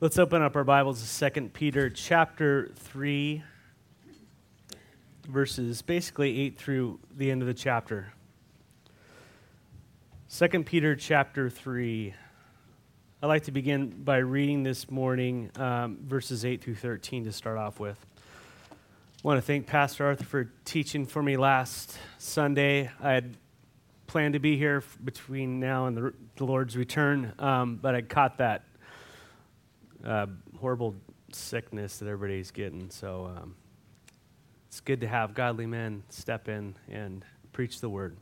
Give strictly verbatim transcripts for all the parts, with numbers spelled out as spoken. Let's open up our Bibles to Second Peter chapter three, verses basically eight through the end of the chapter. Second Peter chapter three. I'd like to begin by reading this morning um, verses eight through thirteen to start off with. I want to thank Pastor Arthur for teaching for me last Sunday. I had planned to be here between now and the, the Lord's return, um, but I caught that Uh, horrible sickness that everybody's getting, so um, it's good to have godly men step in and preach the word.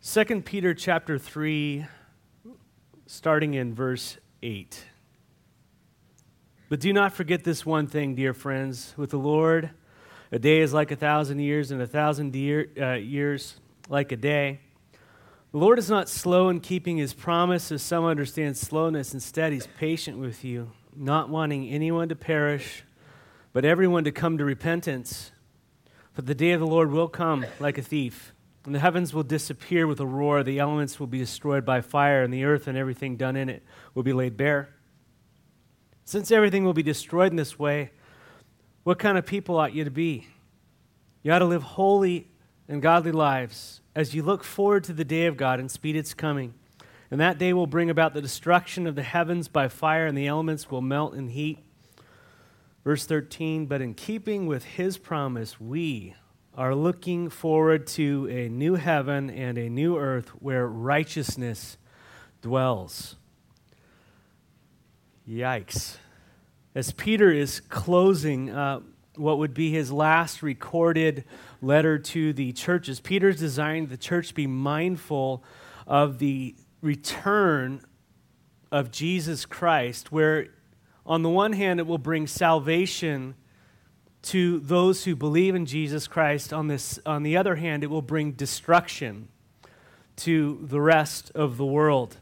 Second Peter chapter three, starting in verse eight. But do not forget this one thing, dear friends. With the Lord, a day is like a thousand years, and a thousand dear, uh, years like a day. The Lord is not slow in keeping his promise, as some understand slowness. Instead, he's patient with you, not wanting anyone to perish, but everyone to come to repentance. But the day of the Lord will come like a thief, and the heavens will disappear with a roar. The elements will be destroyed by fire, and the earth and everything done in it will be laid bare. Since everything will be destroyed in this way, what kind of people ought you to be? You ought to live holy and godly lives, as you look forward to the day of God and speed its coming. And that day will bring about the destruction of the heavens by fire, and the elements will melt in heat. Verse thirteen, but in keeping with his promise, we are looking forward to a new heaven and a new earth where righteousness dwells. Yikes. As Peter is closing up what would be his last recorded letter to the churches, Peter's designed the church to be mindful of the return of Jesus Christ, where on the one hand it will bring salvation to those who believe in Jesus Christ. On this, on the other hand, it will bring destruction to the rest of the world,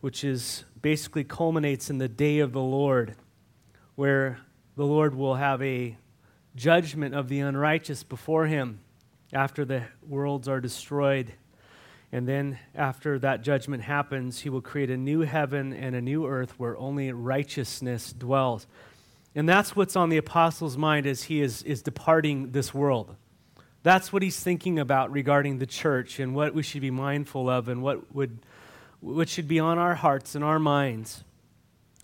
which is basically culminates in the day of the Lord, where the Lord will have a judgment of the unrighteous before him after the worlds are destroyed. And then after that judgment happens, he will create a new heaven and a new earth where only righteousness dwells. And that's what's on the apostle's mind as he is, is departing this world. That's what he's thinking about regarding the church and what we should be mindful of and what would what should be on our hearts and our minds.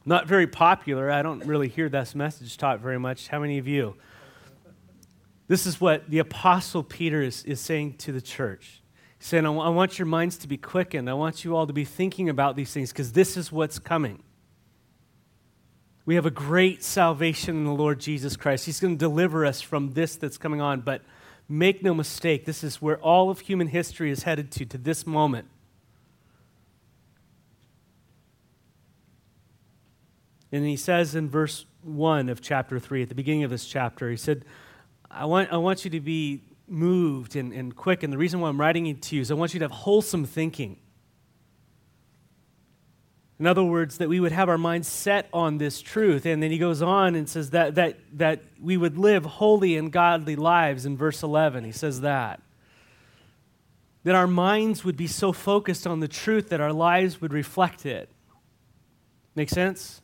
Not very popular. I don't really hear this message taught very much. How many of you? This is what the Apostle Peter is, is saying to the church. He's saying, I, w- I want your minds to be quickened. I want you all to be thinking about these things because this is what's coming. We have a great salvation in the Lord Jesus Christ. He's going to deliver us from this that's coming on, but make no mistake, this is where all of human history is headed to, to this moment. And he says in verse one of chapter three, at the beginning of this chapter, he said, I want I want you to be moved and, and quick, and the reason why I'm writing it to you is I want you to have wholesome thinking. In other words, that we would have our minds set on this truth. And then he goes on and says that that that we would live holy and godly lives in verse eleven. He says that. That our minds would be so focused on the truth that our lives would reflect it. Make sense?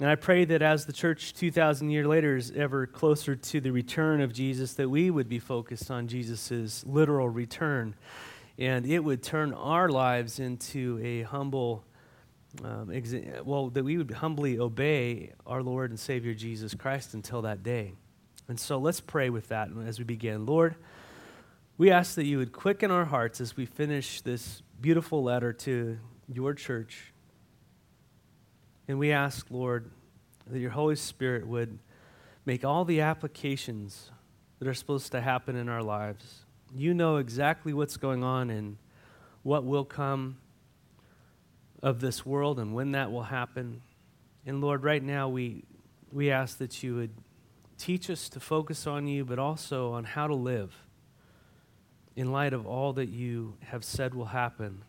And I pray that as the church two thousand years later is ever closer to the return of Jesus, that we would be focused on Jesus' literal return. And it would turn our lives into a humble, um, exa- well, that we would humbly obey our Lord and Savior Jesus Christ until that day. And so let's pray with that as we begin. Lord, we ask that you would quicken our hearts as we finish this beautiful letter to your church. And we ask, Lord, that your Holy Spirit would make all the applications that are supposed to happen in our lives. You know exactly what's going on and what will come of this world and when that will happen. And Lord, right now we we ask that you would teach us to focus on you, but also on how to live in light of all that you have said will happen.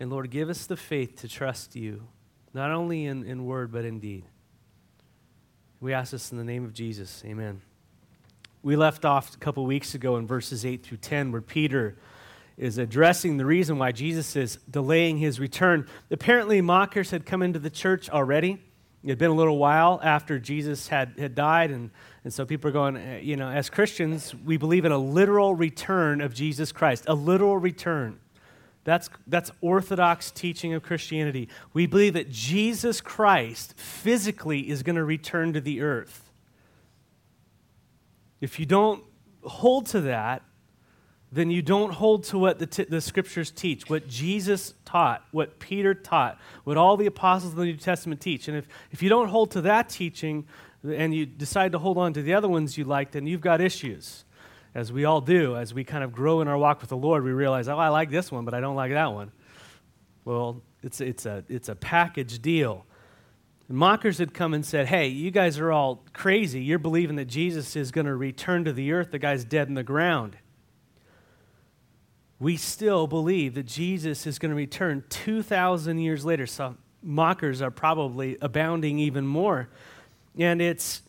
And Lord, give us the faith to trust you, not only in, in word, but in deed. We ask this in the name of Jesus. Amen. We left off a couple weeks ago in verses eight through ten, where Peter is addressing the reason why Jesus is delaying his return. Apparently, mockers had come into the church already. It had been a little while after Jesus had, had died, and, and so people are going, you know, as Christians, we believe in a literal return of Jesus Christ, a literal return. That's, that's orthodox teaching of Christianity. We believe that Jesus Christ physically is going to return to the earth. If you don't hold to that, then you don't hold to what the, t- the scriptures teach, what Jesus taught, what Peter taught, what all the apostles of the New Testament teach. And if, if you don't hold to that teaching and you decide to hold on to the other ones you like, then you've got issues, as we all do. As we kind of grow in our walk with the Lord, we realize, oh, I like this one, but I don't like that one. Well, it's, it's, a, it's a package deal. And mockers had come and said, hey, you guys are all crazy. You're believing that Jesus is going to return to the earth. The guy's dead in the ground. We still believe that Jesus is going to return two thousand years later. So mockers are probably abounding even more. And it's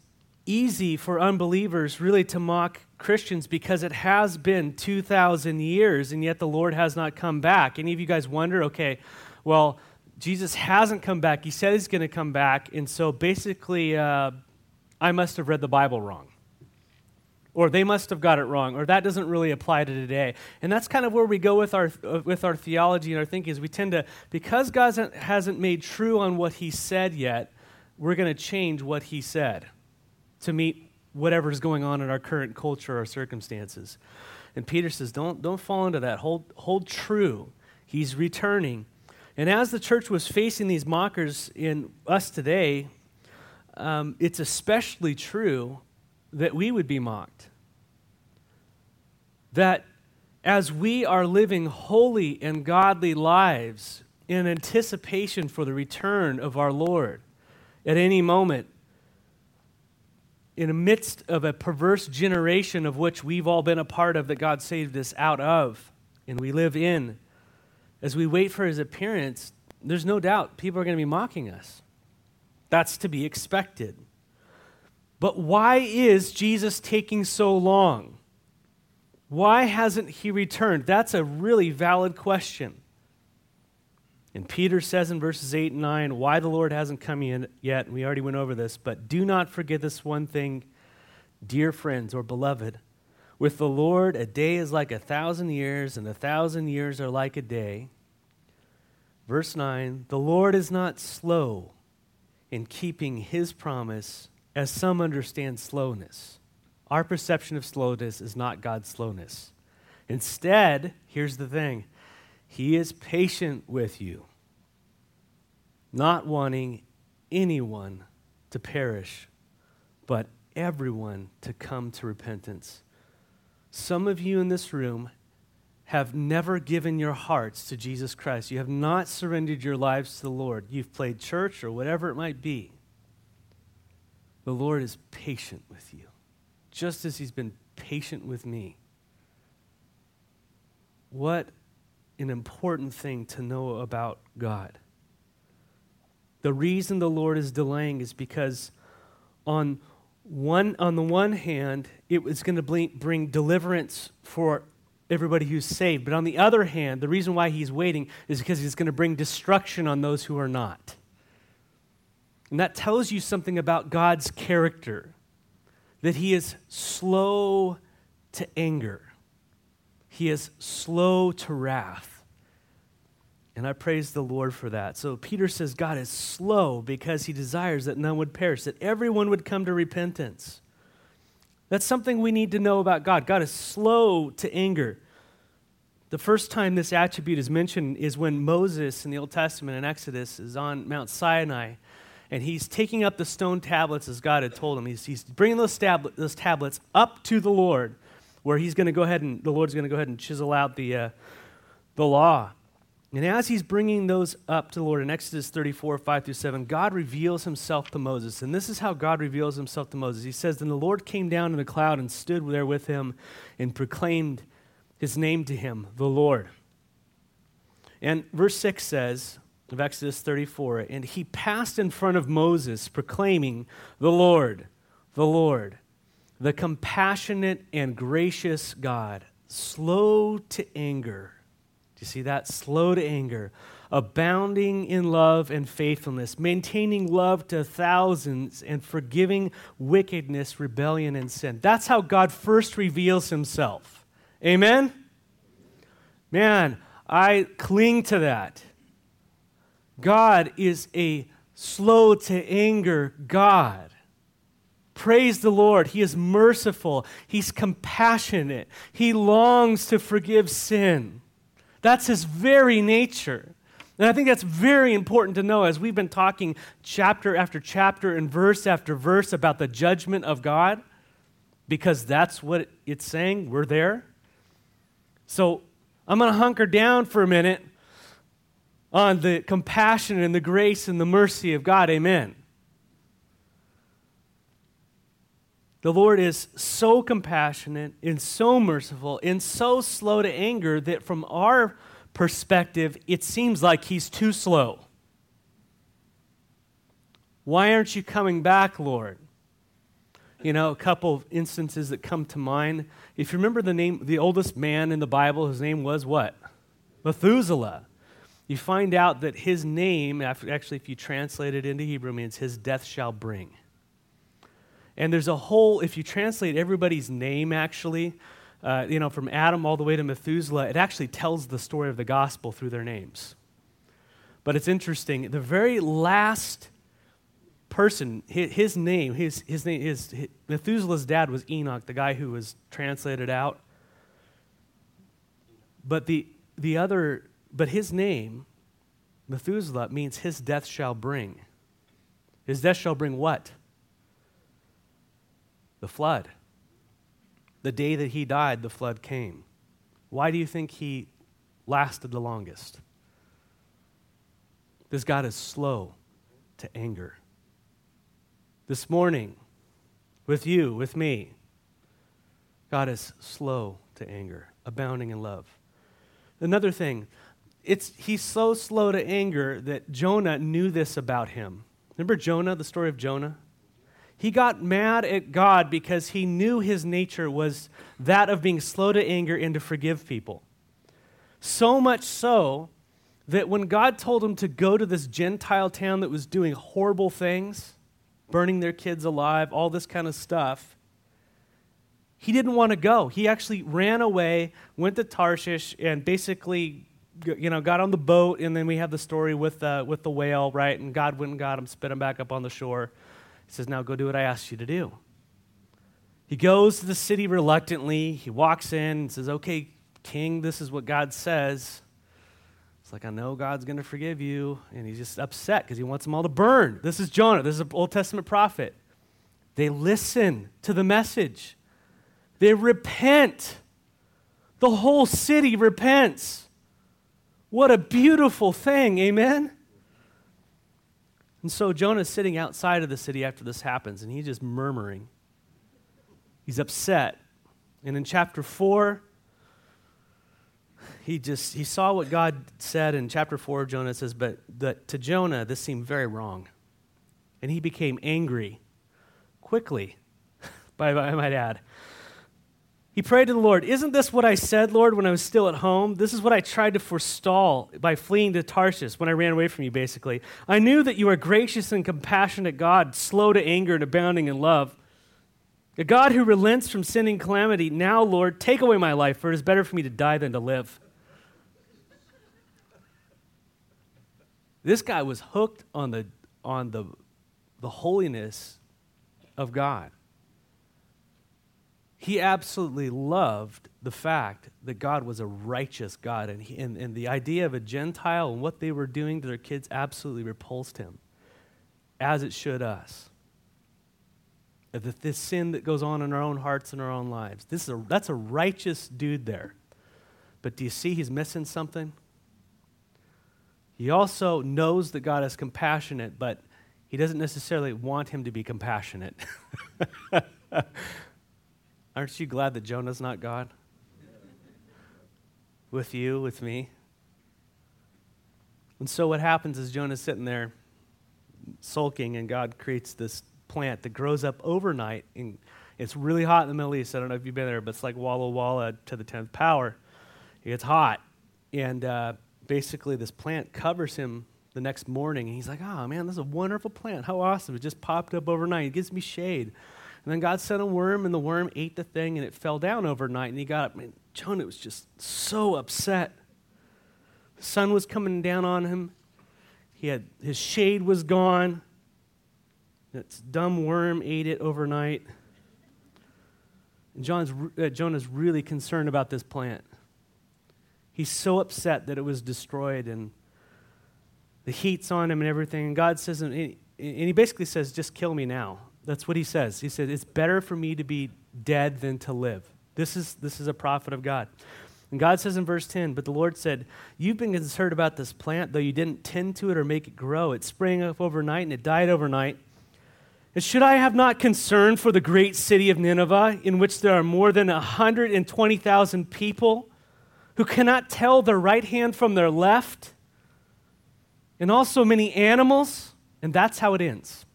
easy for unbelievers really to mock Christians because it has been two thousand years, and yet the Lord has not come back. Any of you guys wonder, okay, well, Jesus hasn't come back. He said he's going to come back, and so basically uh, I must have read the Bible wrong. Or they must have got it wrong, or that doesn't really apply to today. And that's kind of where we go with our with our theology and our thinking is we tend to, because God hasn't made true on what he said yet, we're going to change what he said to meet whatever's going on in our current culture or circumstances. And Peter says, don't, don't fall into that. Hold, hold true. He's returning. And as the church was facing these mockers in us today, um, it's especially true that we would be mocked. That as we are living holy and godly lives in anticipation for the return of our Lord at any moment, in the midst of a perverse generation of which we've all been a part of, that God saved us out of and we live in, as we wait for his appearance, there's no doubt people are going to be mocking us. That's to be expected. But why is Jesus taking so long? Why hasn't he returned? That's a really valid question. And Peter says in verses eight and nine, why the Lord hasn't come in yet, and we already went over this, but do not forget this one thing, dear friends or beloved. With the Lord, a day is like a thousand years, and a thousand years are like a day. Verse nine, the Lord is not slow in keeping his promise, as some understand slowness. Our perception of slowness is not God's slowness. Instead, here's the thing, he is patient with you, not wanting anyone to perish, but everyone to come to repentance. Some of you in this room have never given your hearts to Jesus Christ. You have not surrendered your lives to the Lord. You've played church or whatever it might be. The Lord is patient with you, just as he's been patient with me. What an important thing to know about God. The reason the Lord is delaying is because on one on the one hand, it was going to bring deliverance for everybody who's saved. But on the other hand, the reason why he's waiting is because he's going to bring destruction on those who are not. And that tells you something about God's character, that he is slow to anger. He is slow to wrath. And I praise the Lord for that. So Peter says God is slow because he desires that none would perish, that everyone would come to repentance. That's something we need to know about God. God is slow to anger. The first time this attribute is mentioned is when Moses in the Old Testament in Exodus is on Mount Sinai, and he's taking up the stone tablets as God had told him. He's, he's bringing those, tablet, those tablets up to the Lord, where he's going to go ahead and the Lord's going to go ahead and chisel out the uh, the law. And as he's bringing those up to the Lord in Exodus thirty-four, five through seven, God reveals himself to Moses. And this is how God reveals himself to Moses. He says, then the Lord came down in the cloud and stood there with him and proclaimed his name to him, the Lord. And verse six says of Exodus thirty-four, and he passed in front of Moses, proclaiming, the Lord, the Lord, the compassionate and gracious God, slow to anger Do you see that? Slow to anger, abounding in love and faithfulness, maintaining love to thousands, and forgiving wickedness, rebellion, and sin. That's how God first reveals himself. Amen? Man, I cling to that. God is a slow to anger God. Praise the Lord. He is merciful. He's compassionate. He longs to forgive sin. That's his very nature. And I think that's very important to know as we've been talking chapter after chapter and verse after verse about the judgment of God, because that's what it's saying. We're there. So I'm going to hunker down for a minute on the compassion and the grace and the mercy of God. Amen. The Lord is so compassionate and so merciful and so slow to anger that from our perspective, it seems like he's too slow. Why aren't you coming back, Lord? You know, a couple of instances that come to mind. If you remember the name, the oldest man in the Bible, his name was what? Methuselah. You find out that his name, actually if you translate it into Hebrew, means his death shall bring. And there's a whole, if you translate everybody's name actually, uh, you know, from Adam all the way to Methuselah, it actually tells the story of the gospel through their names. But it's interesting, the very last person, his, his name, his his name, his, his Methuselah's dad was Enoch, the guy who was translated out. But the the other, but his name, Methuselah, means his death shall bring. His death shall bring what? The flood. The day that he died, the flood came. Why do you think he lasted the longest? This God is slow to anger. This morning, with you, with me, God is slow to anger, abounding in love. Another thing, it's he's so slow to anger that Jonah knew this about him. Remember Jonah, the story of Jonah? He got mad at God because he knew his nature was that of being slow to anger and to forgive people. So much so that when God told him to go to this Gentile town that was doing horrible things, burning their kids alive, all this kind of stuff, he didn't want to go. He actually ran away, went to Tarshish, and basically, you know, got on the boat, and then we have the story with the, with the whale, right? And God went and got him, spit him back up on the shore. He says, now go do what I asked you to do. He goes to the city reluctantly. He walks in and says, okay, king, this is what God says. It's like, I know God's going to forgive you. And he's just upset because he wants them all to burn. This is Jonah. This is an Old Testament prophet. They listen to the message. They repent. The whole city repents. What a beautiful thing. Amen? And so Jonah's sitting outside of the city after this happens, and he's just murmuring. He's upset. And in chapter four, he just he saw what God said in chapter four of Jonah. It says, but the, to Jonah, this seemed very wrong. And he became angry quickly, by I might add. He prayed to the Lord, isn't this what I said, Lord, when I was still at home? This is what I tried to forestall by fleeing to Tarshish when I ran away from you, basically. I knew that you are gracious and compassionate God, slow to anger and abounding in love. A God who relents from sin and calamity. Now, Lord, take away my life, for it is better for me to die than to live. This guy was hooked on the on the the holiness of God. He absolutely loved the fact that God was a righteous God, and, he, and, and the idea of a Gentile and what they were doing to their kids absolutely repulsed him, as it should us. That this sin that goes on in our own hearts and our own lives, this is a, that's a righteous dude there. But do you see he's missing something? He also knows that God is compassionate, but he doesn't necessarily want him to be compassionate. Aren't you glad that Jonah's not God? With you, with me. And so what happens is Jonah's sitting there sulking, and God creates this plant that grows up overnight. And it's really hot in the Middle East. I don't know if you've been there, but it's like Walla Walla to the tenth power. It gets hot. And uh, basically this plant covers him the next morning. And he's like, oh, man, this is a wonderful plant. How awesome. It just popped up overnight. It gives me shade. And then God sent a worm, and the worm ate the thing, and it fell down overnight. And he got up. Man, Jonah was just so upset. The sun was coming down on him. He had his shade was gone. That dumb worm ate it overnight. And John's, uh, Jonah's really concerned about this plant. He's so upset that it was destroyed, and the heat's on him and everything. And God says, and he, and he basically says, just kill me now. That's what he says. He said, it's better for me to be dead than to live. This is, this is a prophet of God. And God says in verse ten, but the Lord said, you've been concerned about this plant, though you didn't tend to it or make it grow. It sprang up overnight, and it died overnight. And should I have not concern for the great city of Nineveh, in which there are more than one hundred twenty thousand people, who cannot tell their right hand from their left, and also many animals? And that's how it ends.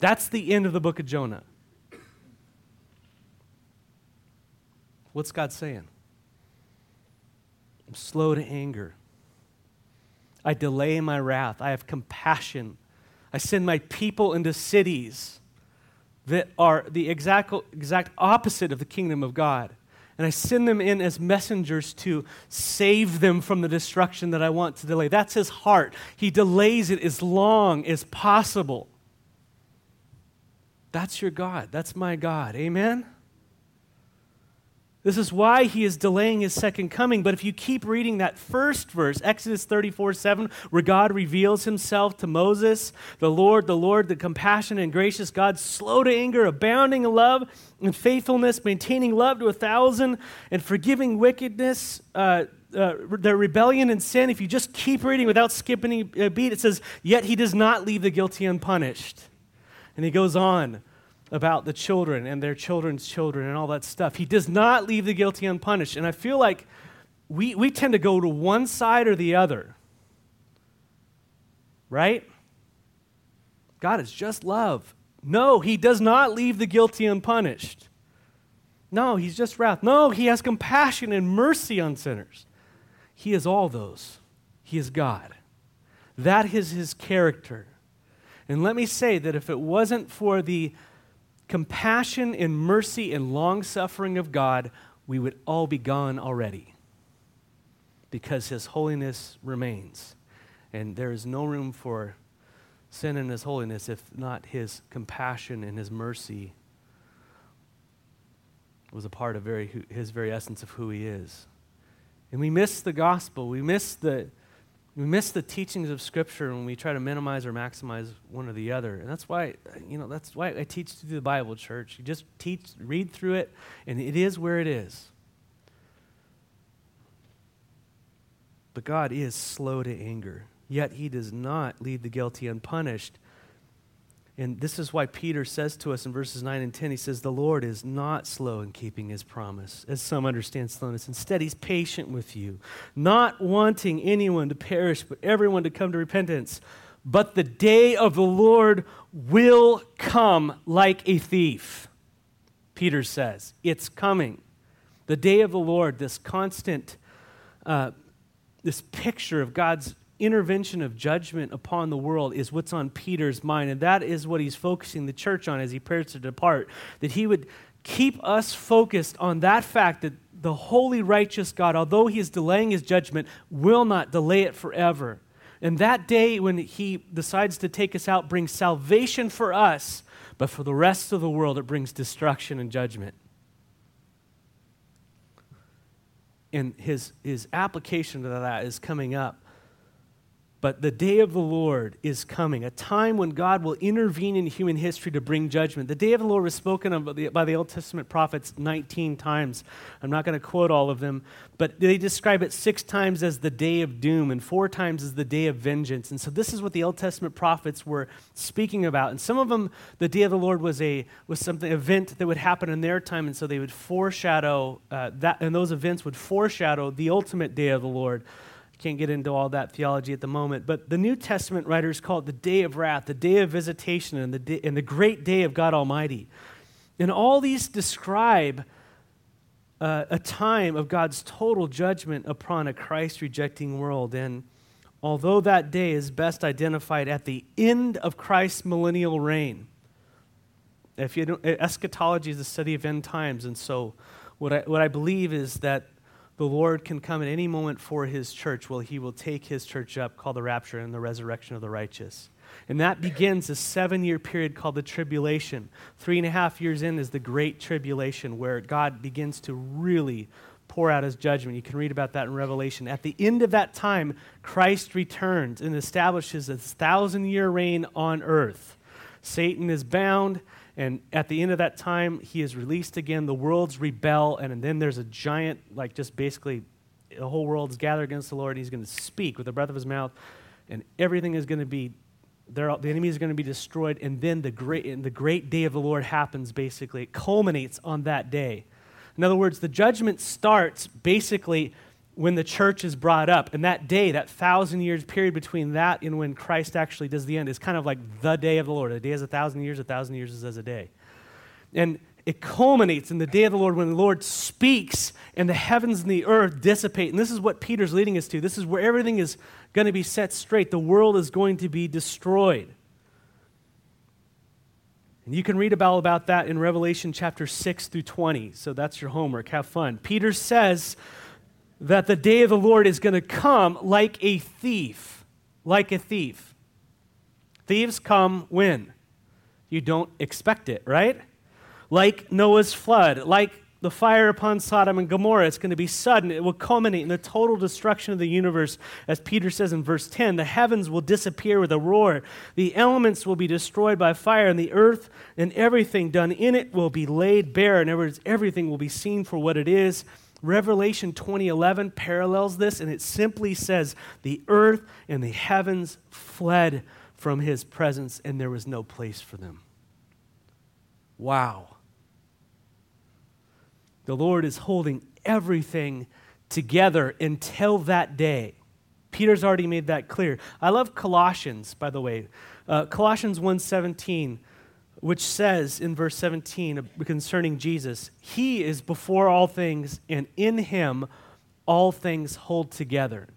That's the end of the book of Jonah. What's God saying? I'm slow to anger. I delay my wrath. I have compassion. I send my people into cities that are the exact, exact opposite of the kingdom of God. And I send them in as messengers to save them from the destruction that I want to delay. That's his heart. He delays it as long as possible. That's your God. That's my God. Amen? This is why he is delaying his second coming. But if you keep reading that first verse, Exodus thirty-four seven, where God reveals himself to Moses, the Lord, the Lord, the compassionate and gracious God, slow to anger, abounding in love and faithfulness, maintaining love to a thousand, and forgiving wickedness, uh, uh, their rebellion and sin. If you just keep reading without skipping a beat, it says, yet he does not leave the guilty unpunished. And he goes on about the children and their children's children and all that stuff. He does not leave the guilty unpunished. And I feel like we, we tend to go to one side or the other, right? God is just love. No, he does not leave the guilty unpunished. No, he's just wrath. No, he has compassion and mercy on sinners. He is all those. He is God. That is his character. And let me say that if it wasn't for the compassion and mercy and long-suffering of God, we would all be gone already, because his holiness remains. And there is no room for sin in his holiness if not his compassion and his mercy was a part of very, his very essence of who he is. And we miss the gospel. We miss the We miss the teachings of Scripture when we try to minimize or maximize one or the other. And that's why, you know, that's why I teach through the Bible, church. You just teach, read through it, and it is where it is. But God is slow to anger, yet he does not leave the guilty unpunished. And this is why Peter says to us in verses nine and ten, he says, the Lord is not slow in keeping his promise, as some understand slowness. Instead, he's patient with you, not wanting anyone to perish, but everyone to come to repentance. But the day of the Lord will come like a thief, Peter says. It's coming. The day of the Lord, this constant, uh, this picture of God's intervention of judgment upon the world is what's on Peter's mind, and that is what he's focusing the church on as he prepares to depart, that he would keep us focused on that fact that the holy, righteous God, although he is delaying his judgment, will not delay it forever. And that day when he decides to take us out brings salvation for us, but for the rest of the world it brings destruction and judgment. And his, his application to that is coming up. But the day of the Lord is coming, a time when God will intervene in human history to bring judgment. The day of the Lord was spoken of by the, by the Old Testament prophets nineteen times. I'm not going to quote all of them, but they describe it six times as the day of doom and four times as the day of vengeance. And so this is what the Old Testament prophets were speaking about. And some of them, the day of the Lord was a was something event that would happen in their time, and so they would foreshadow uh, that, and those events would foreshadow the ultimate day of the Lord. Can't get into all that theology at the moment, but the New Testament writers call it the day of wrath, the day of visitation, and the day, and the great day of God Almighty. And all these describe uh, a time of God's total judgment upon a Christ-rejecting world. And although that day is best identified at the end of Christ's millennial reign, if you don't, eschatology is the study of end times, and so what I what I believe is that the Lord can come at any moment for his church. Well, he will take his church up, called the rapture and the resurrection of the righteous. And that begins a seven-year period called the tribulation. Three and a half years in is the great tribulation, where God begins to really pour out his judgment. You can read about that in Revelation. At the end of that time, Christ returns and establishes a thousand-year reign on earth. Satan is bound, and at the end of that time, he is released again. The worlds rebel, and then there's a giant, like just basically the whole world is gathered against the Lord, and he's going to speak with the breath of his mouth, and everything is going to be There, the enemy is going to be destroyed, and then the great, and the great day of the Lord happens, basically. It culminates on that day. In other words, the judgment starts basically when the church is brought up. And that day, that thousand years period between that and when Christ actually does the end, is kind of like the day of the Lord. A day is a thousand years, a thousand years is as a day. And it culminates in the day of the Lord when the Lord speaks and the heavens and the earth dissipate. And this is what Peter's leading us to. This is where everything is going to be set straight. The world is going to be destroyed. And you can read about, about that in Revelation chapter six through twenty. So that's your homework. Have fun. Peter says that the day of the Lord is going to come like a thief. Like a thief. Thieves come when? You don't expect it, right? Like Noah's flood, like the fire upon Sodom and Gomorrah, it's going to be sudden. It will culminate in the total destruction of the universe. As Peter says in verse ten, the heavens will disappear with a roar. The elements will be destroyed by fire, and the earth and everything done in it will be laid bare. In other words, everything will be seen for what it is. Revelation twenty eleven parallels this, and it simply says, the earth and the heavens fled from his presence, and there was no place for them. Wow. The Lord is holding everything together until that day. Peter's already made that clear. I love Colossians, by the way. Uh, Colossians one seventeen, which says in verse seventeen concerning Jesus, he is before all things, and in him all things hold together.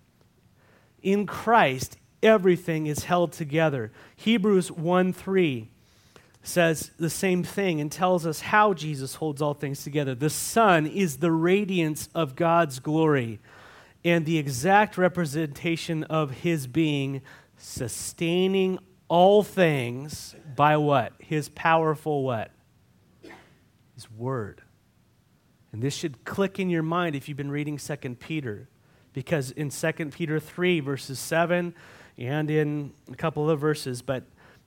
In Christ, everything is held together. Hebrews one three says the same thing and tells us how Jesus holds all things together. The Son is the radiance of God's glory and the exact representation of his being, sustaining all things by what? His powerful what? His word. And this should click in your mind if you've been reading Second Peter, because in Second Peter three, verses seven, and in a couple of verses, but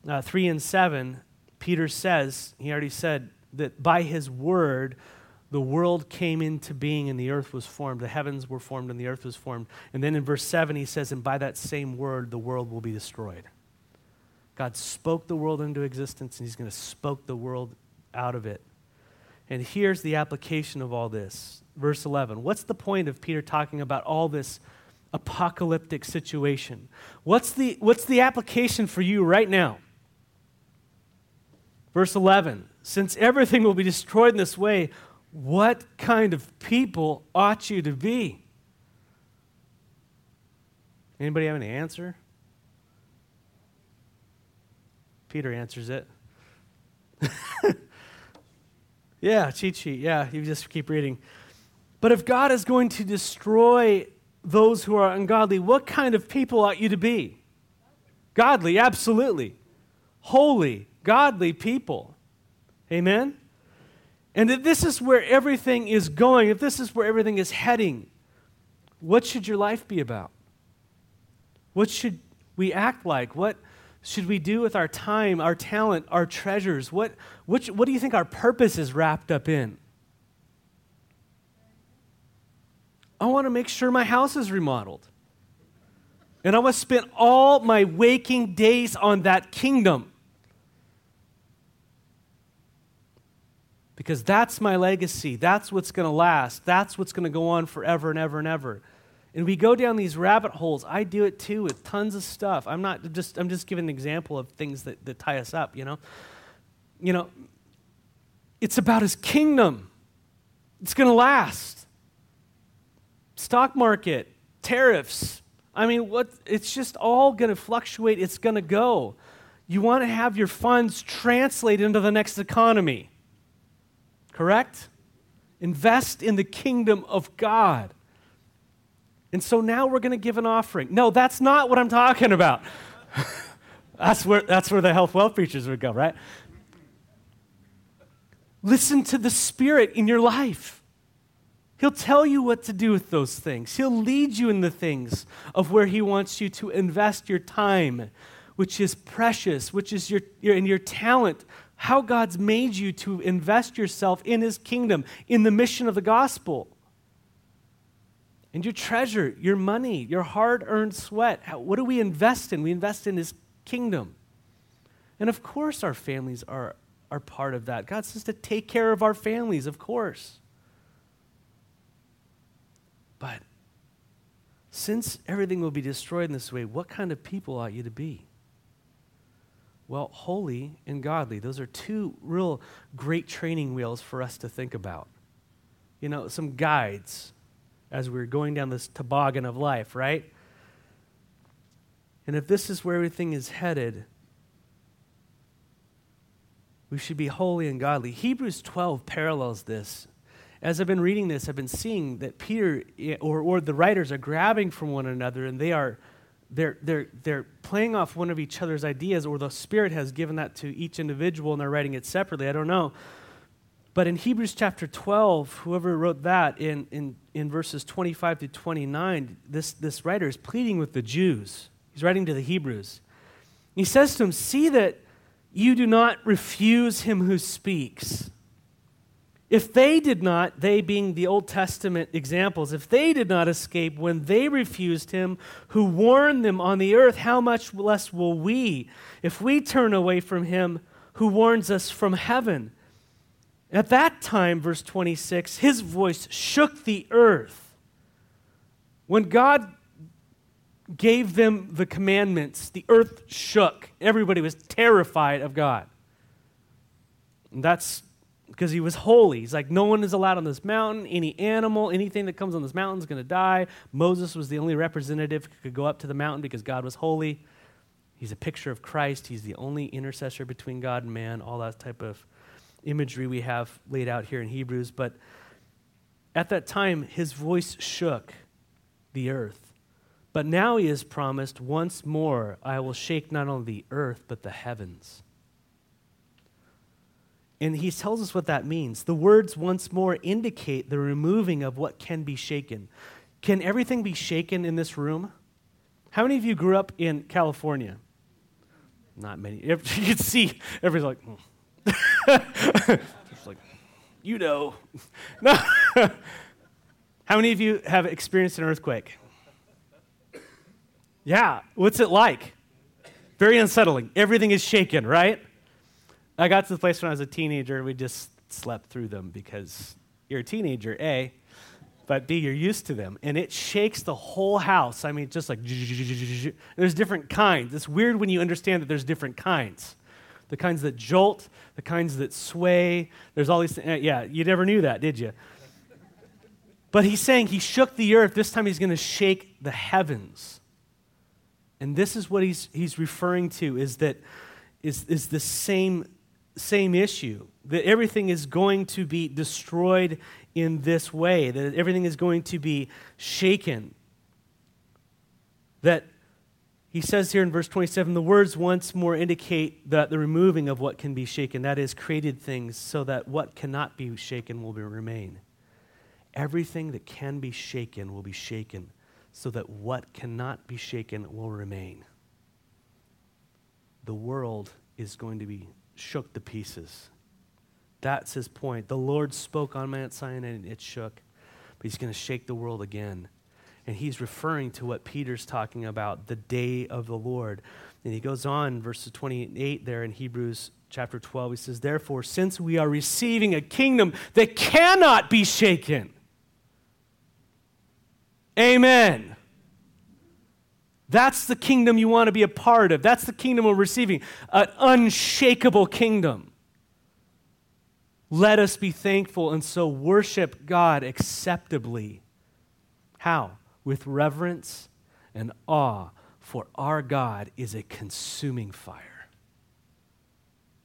uh, three and seven, Peter says, he already said, that by his word, the world came into being and the earth was formed. The heavens were formed and the earth was formed. And then in verse seven, he says, and by that same word, the world will be destroyed. God spoke the world into existence, and he's going to spoke the world out of it. And here's the application of all this. Verse eleven, what's the point of Peter talking about all this apocalyptic situation? What's the, what's the application for you right now? Verse eleven, since everything will be destroyed in this way, what kind of people ought you to be? Anybody have an answer? Peter answers it. Yeah, cheat sheet, yeah, you just keep reading. But if God is going to destroy those who are ungodly, what kind of people ought you to be? Godly, absolutely. Holy. Godly people. Amen? And if this is where everything is going, if this is where everything is heading, what should your life be about? What should we act like? What should we do with our time, our talent, our treasures? What, which, what do you think our purpose is wrapped up in? I want to make sure my house is remodeled. And I want to spend all my waking days on that kingdom. Because that's my legacy. That's what's going to last. That's what's going to go on forever and ever and ever. And we go down these rabbit holes. I do it too with tons of stuff. I'm not just I'm just giving an example of things that, that tie us up, you know. You know, it's about his kingdom. It's going to last. Stock market, tariffs. I mean, what? It's just all going to fluctuate. It's going to go. You want to have your funds translated into the next economy. Correct? Invest in the kingdom of God. And so now we're going to give an offering. No, that's not what I'm talking about. That's where, that's where the health wealth preachers would go, right? Listen to the Spirit in your life. He'll tell you what to do with those things. He'll lead you in the things of where He wants you to invest your time, which is precious, which is your, your and your talent, how God's made you to invest yourself in His kingdom, in the mission of the gospel. And your treasure, your money, your hard-earned sweat, how, what do we invest in? We invest in His kingdom. And of course our families are, are part of that. God says to take care of our families, of course. But since everything will be destroyed in this way, what kind of people ought you to be? Well, holy and godly. Those are two real great training wheels for us to think about. You know, some guides as we're going down this toboggan of life, right? And if this is where everything is headed, we should be holy and godly. Hebrews twelve parallels this. As I've been reading this, I've been seeing that Peter or, or the writers are grabbing from one another, and they are they're they're they're playing off one of each other's ideas, or the Spirit has given that to each individual and they're writing it separately. I don't know. But in Hebrews chapter twelve, whoever wrote that in in, in verses twenty-five to twenty-nine, this, this writer is pleading with the Jews. He's writing to the Hebrews. He says to them, "See that you do not refuse him who speaks." If they did not, they being the Old Testament examples, if they did not escape when they refused him who warned them on the earth, how much less will we if we turn away from him who warns us from heaven? At that time, verse twenty-six, his voice shook the earth. When God gave them the commandments, the earth shook. Everybody was terrified of God. And that's because he was holy. He's like, no one is allowed on this mountain. Any animal, anything that comes on this mountain is going to die. Moses was the only representative who could go up to the mountain because God was holy. He's a picture of Christ. He's the only intercessor between God and man, all that type of imagery we have laid out here in Hebrews. But at that time, his voice shook the earth. But now he has promised, once more, I will shake not only the earth, but the heavens. And he tells us what that means. The words once more indicate the removing of what can be shaken. Can everything be shaken in this room? How many of you grew up in California? Not many. You can see, everybody's like, mm. Just like, you know. No. How many of you have experienced an earthquake? Yeah, what's it like? Very unsettling. Everything is shaken, right? I got to the place when I was a teenager, and we just slept through them because you're a teenager, A, but B, you're used to them. And it shakes the whole house. I mean, just like, there's different kinds. It's weird when you understand that there's different kinds. The kinds that jolt, the kinds that sway. There's all these things. Yeah, you never knew that, did you? But he's saying he shook the earth. This time he's going to shake the heavens. And this is what he's he's referring to, is that is is the same same issue, that everything is going to be destroyed in this way, that everything is going to be shaken. That he says here in verse twenty-seven, the words once more indicate that the removing of what can be shaken, that is, created things, so that what cannot be shaken will be remain. Everything that can be shaken will be shaken, so that what cannot be shaken will remain. The world is going to be shook to pieces. That's his point. The Lord spoke on Mount Sinai and it shook, but he's going to shake the world again. And he's referring to what Peter's talking about, the day of the Lord. And he goes on, verses twenty-eight there in Hebrews chapter twelve, he says, therefore, since we are receiving a kingdom that cannot be shaken, amen. That's the kingdom you want to be a part of. That's the kingdom we're receiving, an unshakable kingdom. Let us be thankful and so worship God acceptably. How? With reverence and awe, for our God is a consuming fire.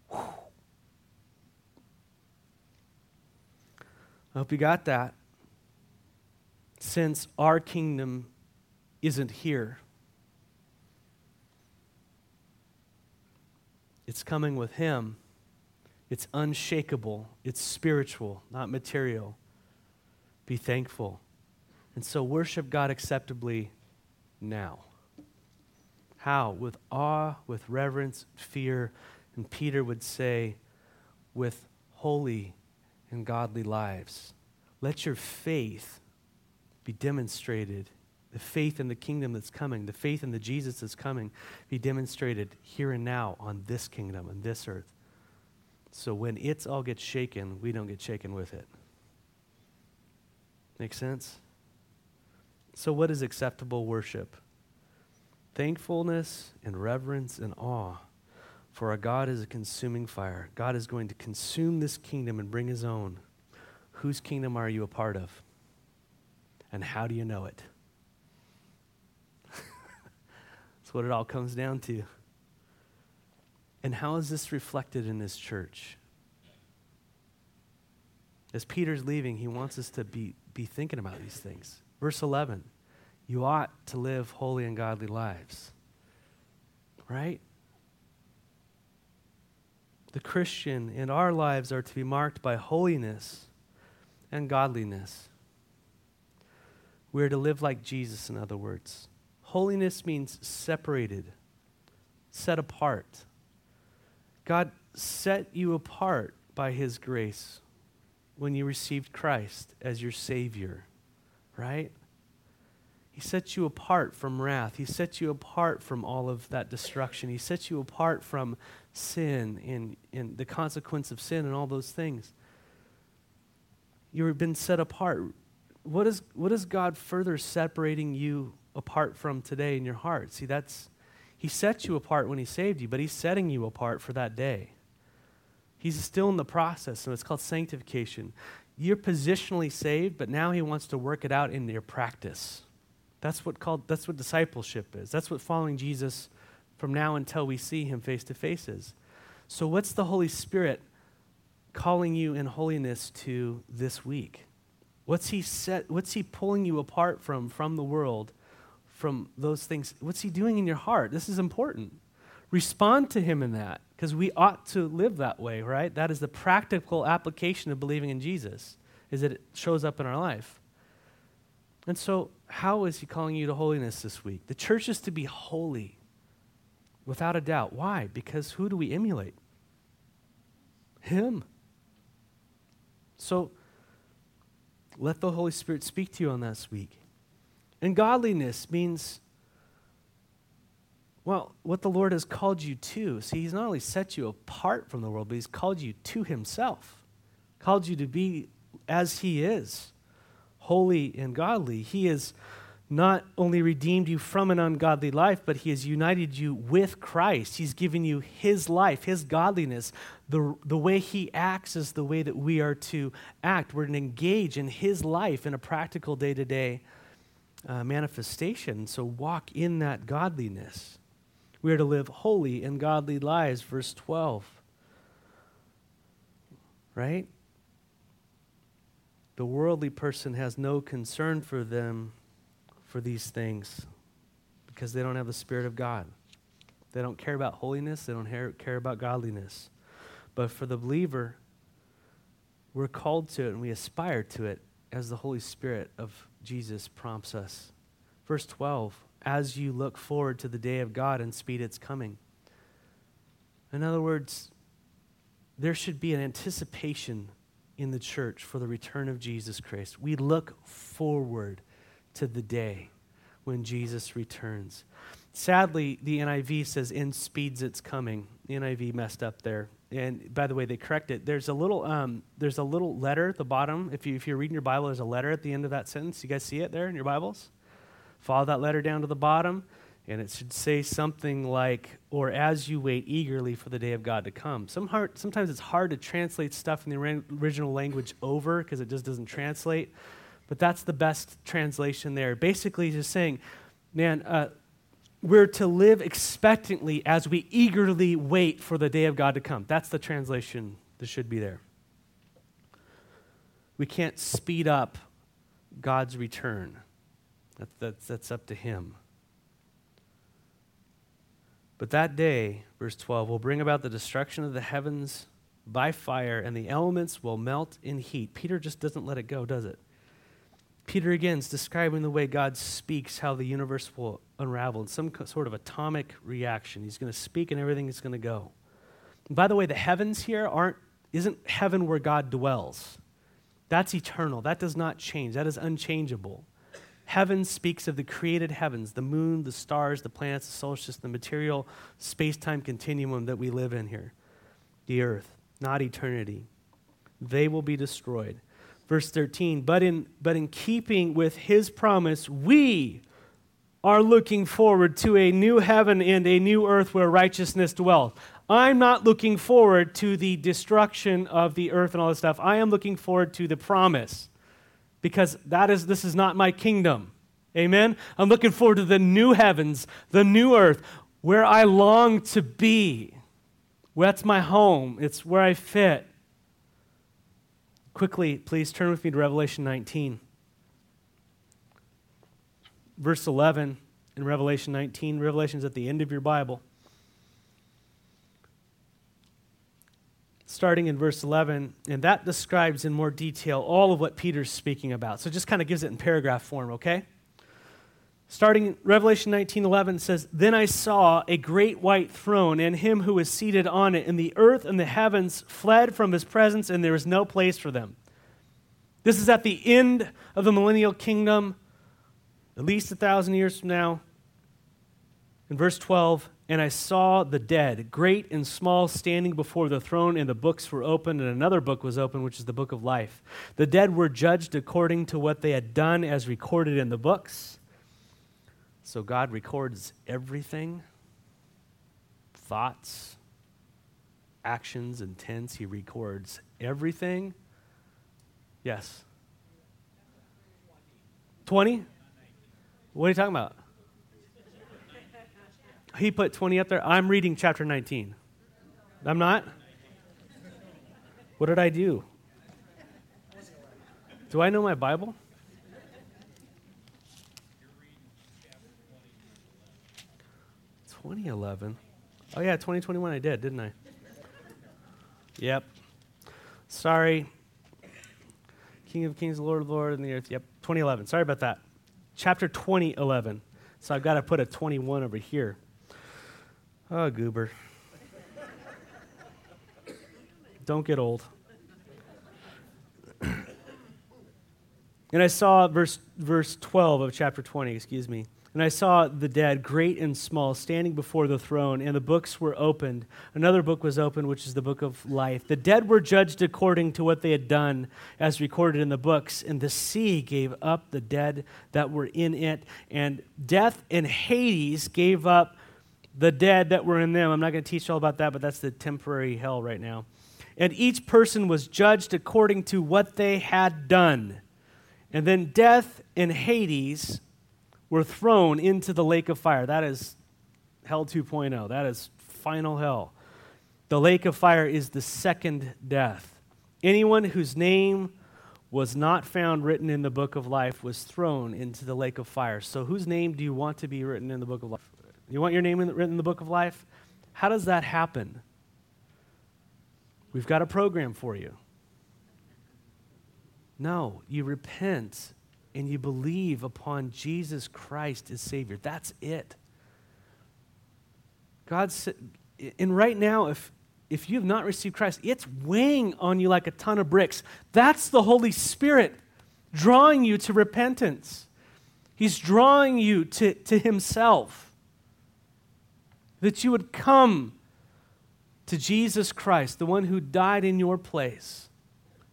Whew. I hope you got that. Since our kingdom isn't here, it's coming with him. It's unshakable. It's spiritual, not material. Be thankful. And so worship God acceptably now. How? With awe, with reverence, fear. And Peter would say, with holy and godly lives. Let your faith be demonstrated. The faith in the kingdom that's coming, the faith in the Jesus that's coming, be demonstrated here and now on this kingdom and this earth. So when it all gets shaken, we don't get shaken with it. Make sense? So what is acceptable worship? Thankfulness and reverence and awe. For our God is a consuming fire. God is going to consume this kingdom and bring his own. Whose kingdom are you a part of? And how do you know it? That's what it all comes down to. And how is this reflected in this church? As Peter's leaving, he wants us to be, be thinking about these things. Verse eleven, you ought to live holy and godly lives. Right? The Christian in our lives are to be marked by holiness and godliness. We are to live like Jesus, in other words. Holiness means separated, set apart. God set you apart by his grace when you received Christ as your Savior, right? He set you apart from wrath. He set you apart from all of that destruction. He set you apart from sin and, and the consequence of sin and all those things. You've been set apart. What is what is God further separating you apart from today in your heart? See, that's he set you apart when he saved you, but he's setting you apart for that day. He's still in the process, and it's called sanctification. You're positionally saved, but now he wants to work it out in your practice. That's what called that's what discipleship is. That's what following Jesus from now until we see him face to face is. So what's the Holy Spirit calling you in holiness to this week? What's he set, what's he pulling you apart from, from the world, from those things? What's he doing in your heart? This is important. Respond to him in that, because we ought to live that way, right? That is the practical application of believing in Jesus, is that it shows up in our life. And so how is he calling you to holiness this week? The church is to be holy, without a doubt. Why? Because who do we emulate? Him. So let the Holy Spirit speak to you on this week. And godliness means, well, what the Lord has called you to. See, he's not only set you apart from the world, but he's called you to himself, called you to be as he is, holy and godly. He has not only redeemed you from an ungodly life, but he has united you with Christ. He's given you his life, his godliness. The, the way he acts is the way that we are to act. We're to engage in his life in a practical day-to-day uh, manifestation. So walk in that godliness. We are to live holy and godly lives, verse twelve. Right? The worldly person has no concern for them, for these things, because they don't have the Spirit of God. They don't care about holiness. They don't care about godliness. But for the believer, we're called to it and we aspire to it as the Holy Spirit of Jesus prompts us. Verse twelve, as you look forward to the day of God and speed its coming. In other words, there should be an anticipation in the church for the return of Jesus Christ. We look forward to the day when Jesus returns. Sadly, the N I V says, in speeds its coming. The N I V messed up there. And by the way, they correct it. There's a little um, there's a little letter at the bottom. If, you, if you're reading your Bible, there's a letter at the end of that sentence. You guys see it there in your Bibles? Follow that letter down to the bottom. And it should say something like, or as you wait eagerly for the day of God to come. Some hard, sometimes it's hard to translate stuff in the original language over because it just doesn't translate. But that's the best translation there. Basically just saying, man, uh, we're to live expectantly as we eagerly wait for the day of God to come. That's the translation that should be there. We can't speed up God's return. That, that's, that's up to him. But that day, verse twelve, will bring about the destruction of the heavens by fire, and the elements will melt in heat. Peter just doesn't let it go, does it? Peter, again, is describing the way God speaks, how the universe will unravel in some sort of atomic reaction. He's going to speak and everything is going to go. And by the way, the heavens here aren't, isn't heaven where God dwells. That's eternal. That does not change. That is unchangeable. Heaven speaks of the created heavens, the moon, the stars, the planets, the solstice, the material space-time continuum that we live in here. The earth, not eternity. They will be destroyed. Verse thirteen, but in but in keeping with his promise, we are looking forward to a new heaven and a new earth where righteousness dwells. I'm not looking forward to the destruction of the earth and all this stuff. I am looking forward to the promise. Because that is, this is not my kingdom. Amen? I'm looking forward to the new heavens, the new earth, where I long to be. Well, that's my home. It's where I fit. Quickly, please turn with me to Revelation nineteen. Verse eleven in Revelation nineteen. Revelation's at the end of your Bible. Starting in verse eleven, and that describes in more detail all of what Peter's speaking about. So just kind of gives it in paragraph form, okay? Starting in Revelation nineteen eleven says, then I saw a great white throne and him who was seated on it, and the earth and the heavens fled from his presence, and there was no place for them. This is at the end of the millennial kingdom, at least a thousand years from now. In verse twelve, and I saw the dead, great and small, standing before the throne, and the books were opened, and another book was opened, which is the book of life. The dead were judged according to what they had done as recorded in the books. So God records everything, thoughts, actions, intents. He records everything. Yes? twenty? What are you talking about? He put twenty up there. I'm reading chapter nineteen. I'm not? What did I do? Do I know my Bible? twenty eleven. Oh, yeah, twenty twenty-one I did, didn't I? Yep. Sorry. King of Kings, Lord of Lords, and the earth. Yep, twenty eleven. Sorry about that. Chapter twenty eleven. So I've got to put a twenty-one over here. Oh, goober. Don't get old. And I saw, verse verse twelve of chapter twenty, excuse me. And I saw the dead, great and small, standing before the throne, and the books were opened. Another book was opened, which is the book of life. The dead were judged according to what they had done, as recorded in the books. And the sea gave up the dead that were in it, and death and Hades gave up the dead that were in them. I'm not going to teach all about that, but that's the temporary hell right now. And each person was judged according to what they had done. And then death and Hades were thrown into the lake of fire. That is hell two point oh. That is final hell. The lake of fire is the second death. Anyone whose name was not found written in the book of life was thrown into the lake of fire. So whose name do you want to be written in the book of life? You want your name in the, written in the book of life? How does that happen? We've got a program for you. No, you repent and you believe upon Jesus Christ as Savior. That's it. God's, and right now, if, if you have not received Christ, it's weighing on you like a ton of bricks. That's the Holy Spirit drawing you to repentance. He's drawing you to, to himself. That you would come to Jesus Christ, the one who died in your place,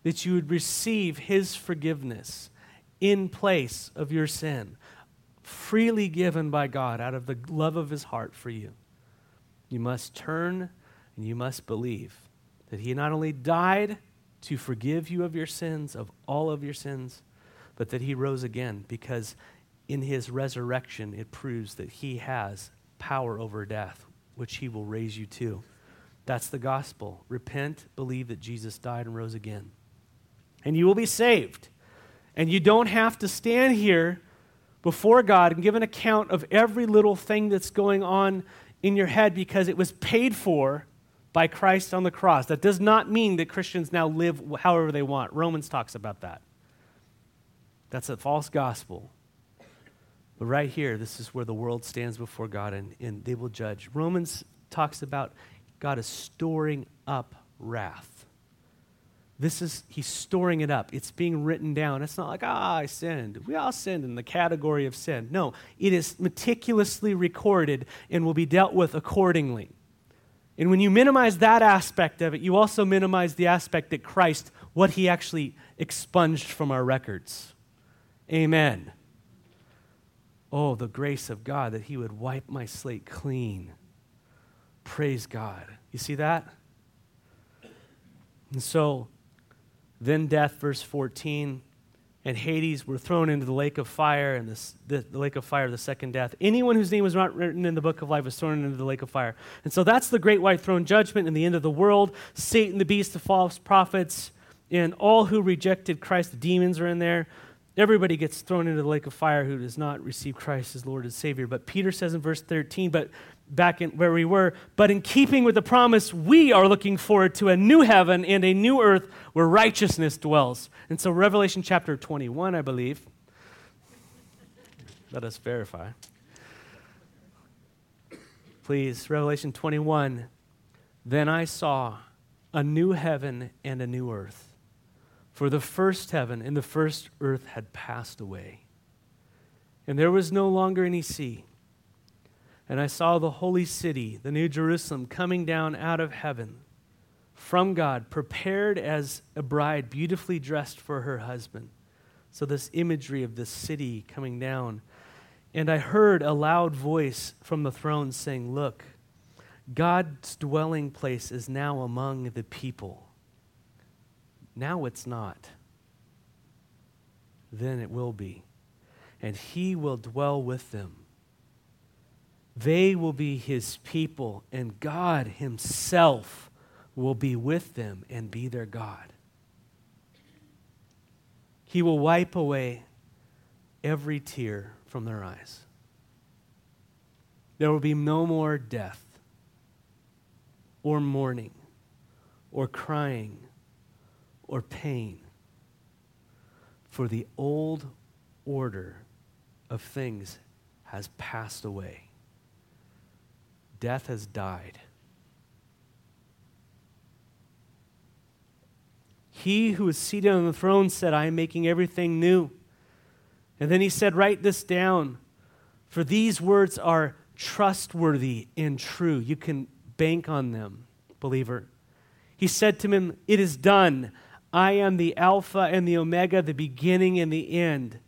that you would receive his forgiveness in place of your sin, freely given by God out of the love of his heart for you. You must turn and you must believe that he not only died to forgive you of your sins, of all of your sins, but that he rose again, because in his resurrection it proves that he has power over death, which he will raise you to. That's the gospel. Repent, believe that Jesus died and rose again, and you will be saved. And you don't have to stand here before God and give an account of every little thing that's going on in your head, because it was paid for by Christ on the cross. That does not mean that Christians now live however they want. Romans talks about that. That's a false gospel. But right here, this is where the world stands before God, and, and they will judge. Romans talks about God is storing up wrath. This is, he's storing it up. It's being written down. It's not like, ah, I sinned. We all sinned in the category of sin. No, it is meticulously recorded and will be dealt with accordingly. And when you minimize that aspect of it, you also minimize the aspect that Christ, what he actually expunged from our records. Amen. Oh, the grace of God that he would wipe my slate clean. Praise God. You see that? And so, then death, verse fourteen, and Hades were thrown into the lake of fire, and this, the, the lake of fire, the second death. Anyone whose name was not written in the book of life was thrown into the lake of fire. And so that's the great white throne judgment and the end of the world. Satan, the beast, the false prophets, and all who rejected Christ, the demons are in there. Everybody gets thrown into the lake of fire who does not receive Christ as Lord and Savior. But Peter says in verse thirteen, but back in where we were, but in keeping with the promise, we are looking forward to a new heaven and a new earth where righteousness dwells. And so Revelation chapter twenty-one, I believe, let us verify. Please, Revelation twenty-one, then I saw a new heaven and a new earth, for the first heaven and the first earth had passed away, and there was no longer any sea. And I saw the holy city, the new Jerusalem, coming down out of heaven from God, prepared as a bride, beautifully dressed for her husband. So this imagery of this city coming down. And I heard a loud voice from the throne saying, look, God's dwelling place is now among the people. Now it's not. Then it will be. And he will dwell with them. They will be his people, and God himself will be with them and be their God. He will wipe away every tear from their eyes. There will be no more death, or mourning, or crying, or pain, for the old order of things has passed away. Death has died. He who is seated on the throne said, I am making everything new. And then he said, write this down, for these words are trustworthy and true. You can bank on them, believer. He said to him, it is done. I am the Alpha and the Omega, the beginning and the end.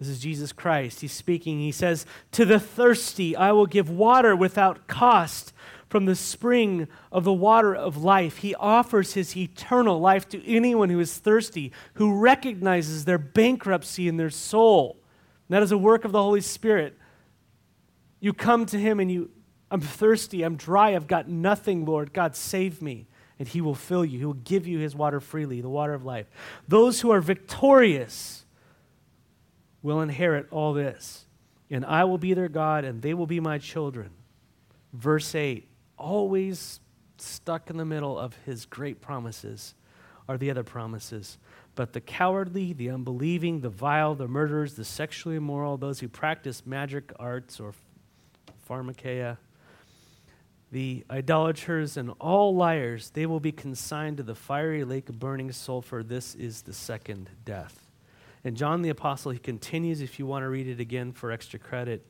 This is Jesus Christ. He's speaking. He says, to the thirsty, I will give water without cost from the spring of the water of life. He offers his eternal life to anyone who is thirsty, who recognizes their bankruptcy in their soul. And that is a work of the Holy Spirit. You come to him and you, I'm thirsty, I'm dry, I've got nothing, Lord. God, save me. And he will fill you. He will give you his water freely, the water of life. Those who are victorious will inherit all this, and I will be their God, and they will be my children. Verse eight, always stuck in the middle of his great promises are the other promises. But the cowardly, the unbelieving, the vile, the murderers, the sexually immoral, those who practice magic arts or pharmakeia, the idolaters, and all liars, they will be consigned to the fiery lake of burning sulfur. This is the second death. And John the Apostle, he continues, if you want to read it again for extra credit,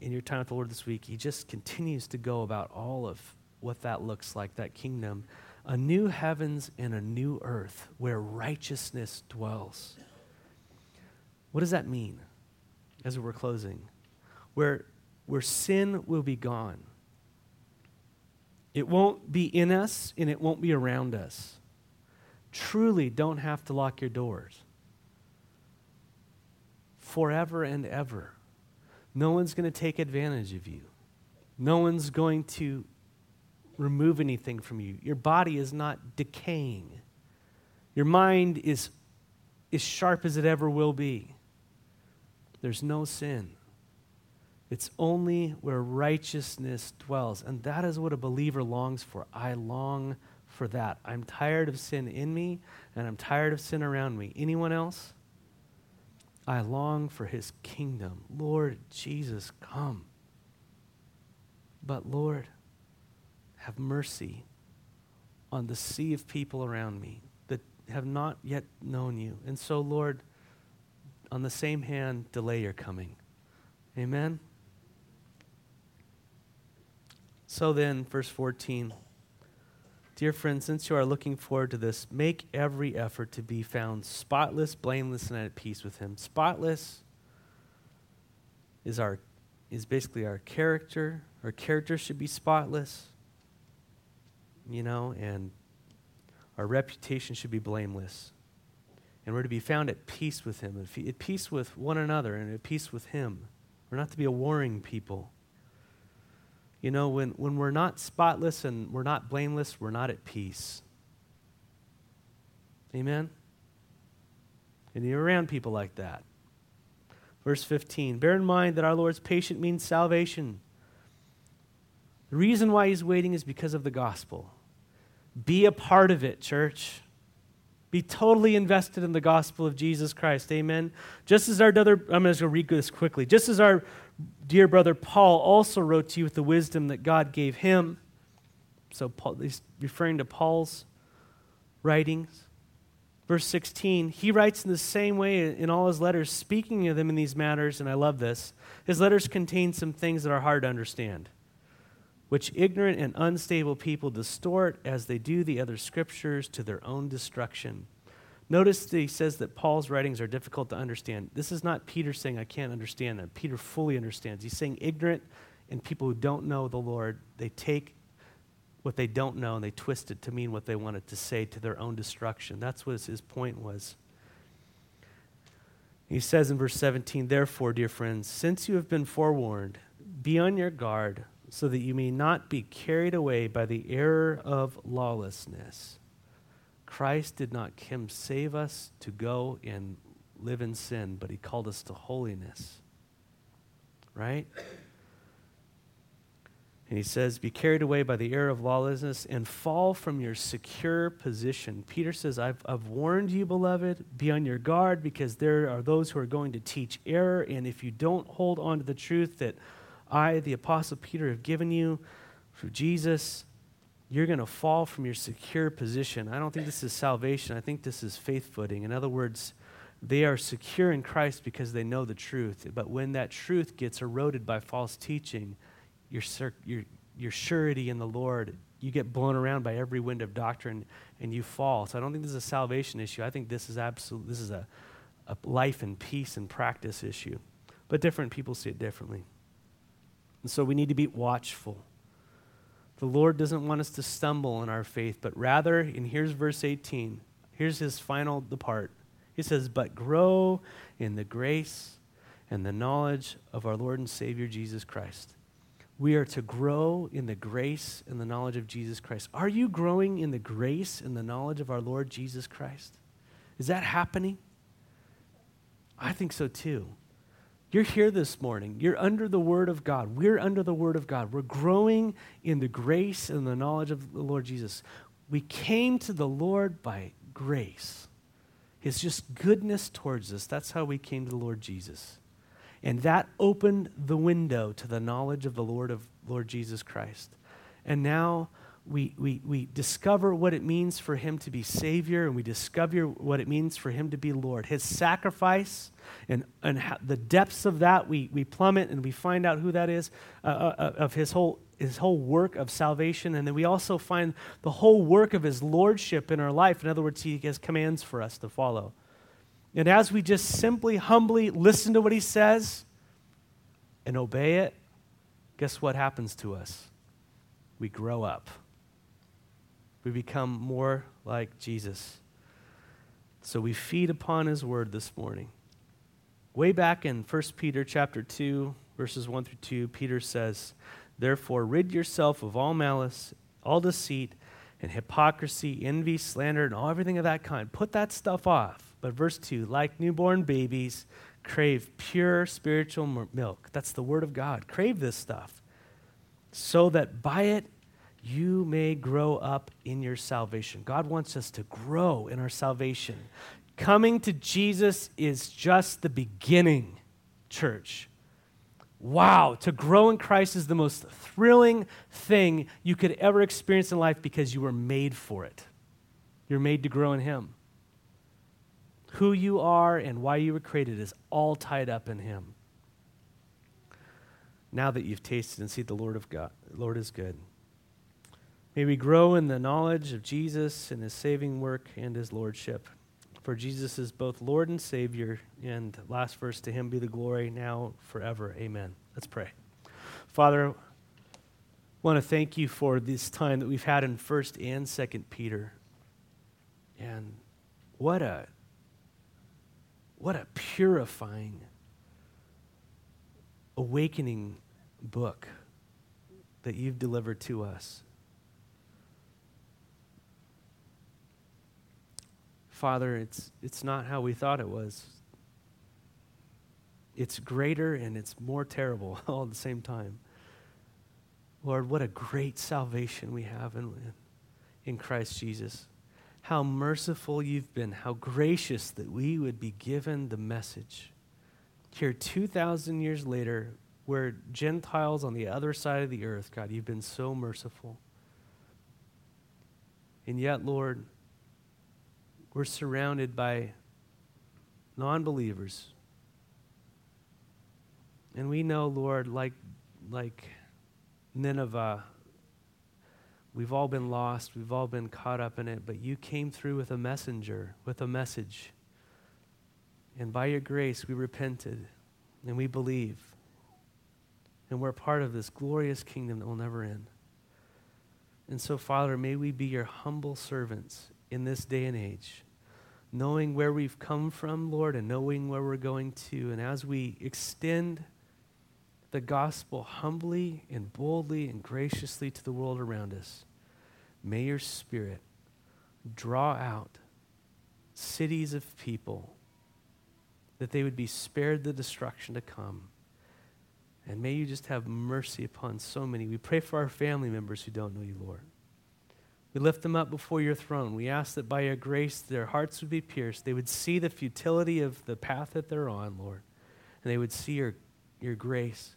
in your time with the Lord this week, he just continues to go about all of what that looks like, that kingdom. A new heavens and a new earth where righteousness dwells. What does that mean? as we're closing, where, where sin will be gone. It won't be in us, and it won't be around us. Truly don't have to lock your doors. Forever and ever. No one's going to take advantage of you. No one's going to remove anything from you. Your body is not decaying. Your mind is as sharp as it ever will be. There's no sin. It's only where righteousness dwells. And that is what a believer longs for. I long for that. I'm tired of sin in me, and I'm tired of sin around me. Anyone else? I long for his kingdom. Lord Jesus, come. But Lord, have mercy on the sea of people around me that have not yet known you. And so, Lord, on the same hand, delay your coming. Amen? So then, verse fourteen. Dear friends, since you are looking forward to this, make every effort to be found spotless, blameless, and at peace with him. Spotless is our is basically our character. Our character should be spotless, you know, and our reputation should be blameless. And we're to be found at peace with him, at peace with one another, and at peace with him. We're not to be a warring people. You know, when, when we're not spotless and we're not blameless, we're not at peace. Amen? And you're around people like that. Verse fifteen, bear in mind that our Lord's patience means salvation. The reason why he's waiting is because of the gospel. Be a part of it, church. Be totally invested in the gospel of Jesus Christ. Amen. Just as our brother, I'm just going to read this quickly. Just as our dear brother Paul also wrote to you with the wisdom that God gave him. So Paul, he's referring to Paul's writings. Verse sixteen, he writes in the same way in all his letters, speaking of them in these matters, and I love this. His letters contain some things that are hard to understand, which ignorant and unstable people distort as they do the other scriptures to their own destruction. Notice that he says that Paul's writings are difficult to understand. This is not Peter saying, I can't understand them. Peter fully understands. He's saying ignorant and people who don't know the Lord, they take what they don't know and they twist it to mean what they wanted to say to their own destruction. That's what his point was. He says in verse seventeen, therefore, dear friends, since you have been forewarned, be on your guard, so that you may not be carried away by the error of lawlessness. Christ did not come save us to go and live in sin, but he called us to holiness. Right? And he says, be carried away by the error of lawlessness and fall from your secure position. Peter says, I've, I've warned you, beloved, be on your guard, because there are those who are going to teach error, and if you don't hold on to the truth that I, the Apostle Peter, have given you through Jesus, you're going to fall from your secure position. I don't think this is salvation. I think this is faith footing. In other words, they are secure in Christ because they know the truth. But when that truth gets eroded by false teaching, your, your, your surety in the Lord, you get blown around by every wind of doctrine and you fall. So I don't think this is a salvation issue. I think this is absolute. This is a, a life and peace and practice issue. But different people see it differently. And so we need to be watchful. The Lord doesn't want us to stumble in our faith, but rather, and here's verse eighteen, here's his final part. He says, but grow in the grace and the knowledge of our Lord and Savior Jesus Christ. We are to grow in the grace and the knowledge of Jesus Christ. Are you growing in the grace and the knowledge of our Lord Jesus Christ? Is that happening? I think so too. You're here this morning. You're under the Word of God. We're under the Word of God. We're growing in the grace and the knowledge of the Lord Jesus. We came to the Lord by grace. It's just goodness towards us. That's how we came to the Lord Jesus. And that opened the window to the knowledge of the Lord of Lord Jesus Christ. And now we we we discover what it means for him to be Savior, and we discover what it means for him to be Lord. His sacrifice And and ha- the depths of that, we we plummet and we find out who that is, uh, uh, of his whole his whole work of salvation. And then we also find the whole work of his lordship in our life. In other words, he has commands for us to follow. And as we just simply, humbly listen to what he says, and obey it, guess what happens to us? We grow up. We become more like Jesus. So we feed upon his word this morning. Way back in First Peter chapter two, verses one through two, Peter says, "Therefore rid yourself of all malice, all deceit, and hypocrisy, envy, slander, and all everything of that kind. Put that stuff off." But verse two, "Like newborn babies, crave pure spiritual milk." That's the word of God. Crave this stuff, so that by it you may grow up in your salvation. God wants us to grow in our salvation. Coming to Jesus is just the beginning, church. Wow, to grow in Christ is the most thrilling thing you could ever experience in life, because you were made for it. You're made to grow in him. Who you are and why you were created is all tied up in him. Now that you've tasted and seen the Lord of God, the Lord is good. May we grow in the knowledge of Jesus and his saving work and his lordship. For Jesus is both Lord and Savior. And last verse, to him be the glory now forever. Amen. Let's pray. Father, I want to thank you for this time that we've had in First and Second Peter. And what a What a purifying, awakening book that you've delivered to us. Father, it's it's not how we thought it was. It's greater and it's more terrible all at the same time. Lord, what a great salvation we have in, in Christ Jesus. How merciful you've been, how gracious that we would be given the message. Here two thousand years later, we're Gentiles on the other side of the earth. God, you've been so merciful. And yet, Lord, we're surrounded by non-believers. And we know, Lord, like, like Nineveh, we've all been lost. We've all been caught up in it. But you came through with a messenger, with a message. And by your grace, we repented and we believe. And we're part of this glorious kingdom that will never end. And so, Father, may we be your humble servants in this day and age, knowing where we've come from, Lord, and knowing where we're going to. And as we extend the gospel humbly and boldly and graciously to the world around us, may your Spirit draw out cities of people that they would be spared the destruction to come. And may you just have mercy upon so many. We pray for our family members who don't know you, Lord. We lift them up before your throne. We ask that by your grace their hearts would be pierced. They would see the futility of the path that they're on, Lord, and they would see your, your grace.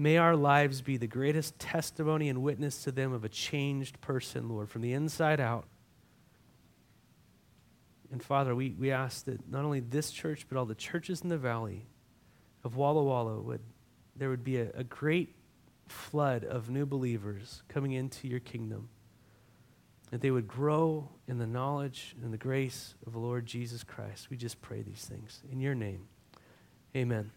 May our lives be the greatest testimony and witness to them of a changed person, Lord, from the inside out. And Father, we, we ask that not only this church, but all the churches in the valley of Walla Walla, would, there would be a, a great flood of new believers coming into your kingdom, that they would grow in the knowledge and the grace of the Lord Jesus Christ. We just pray these things in your name. Amen.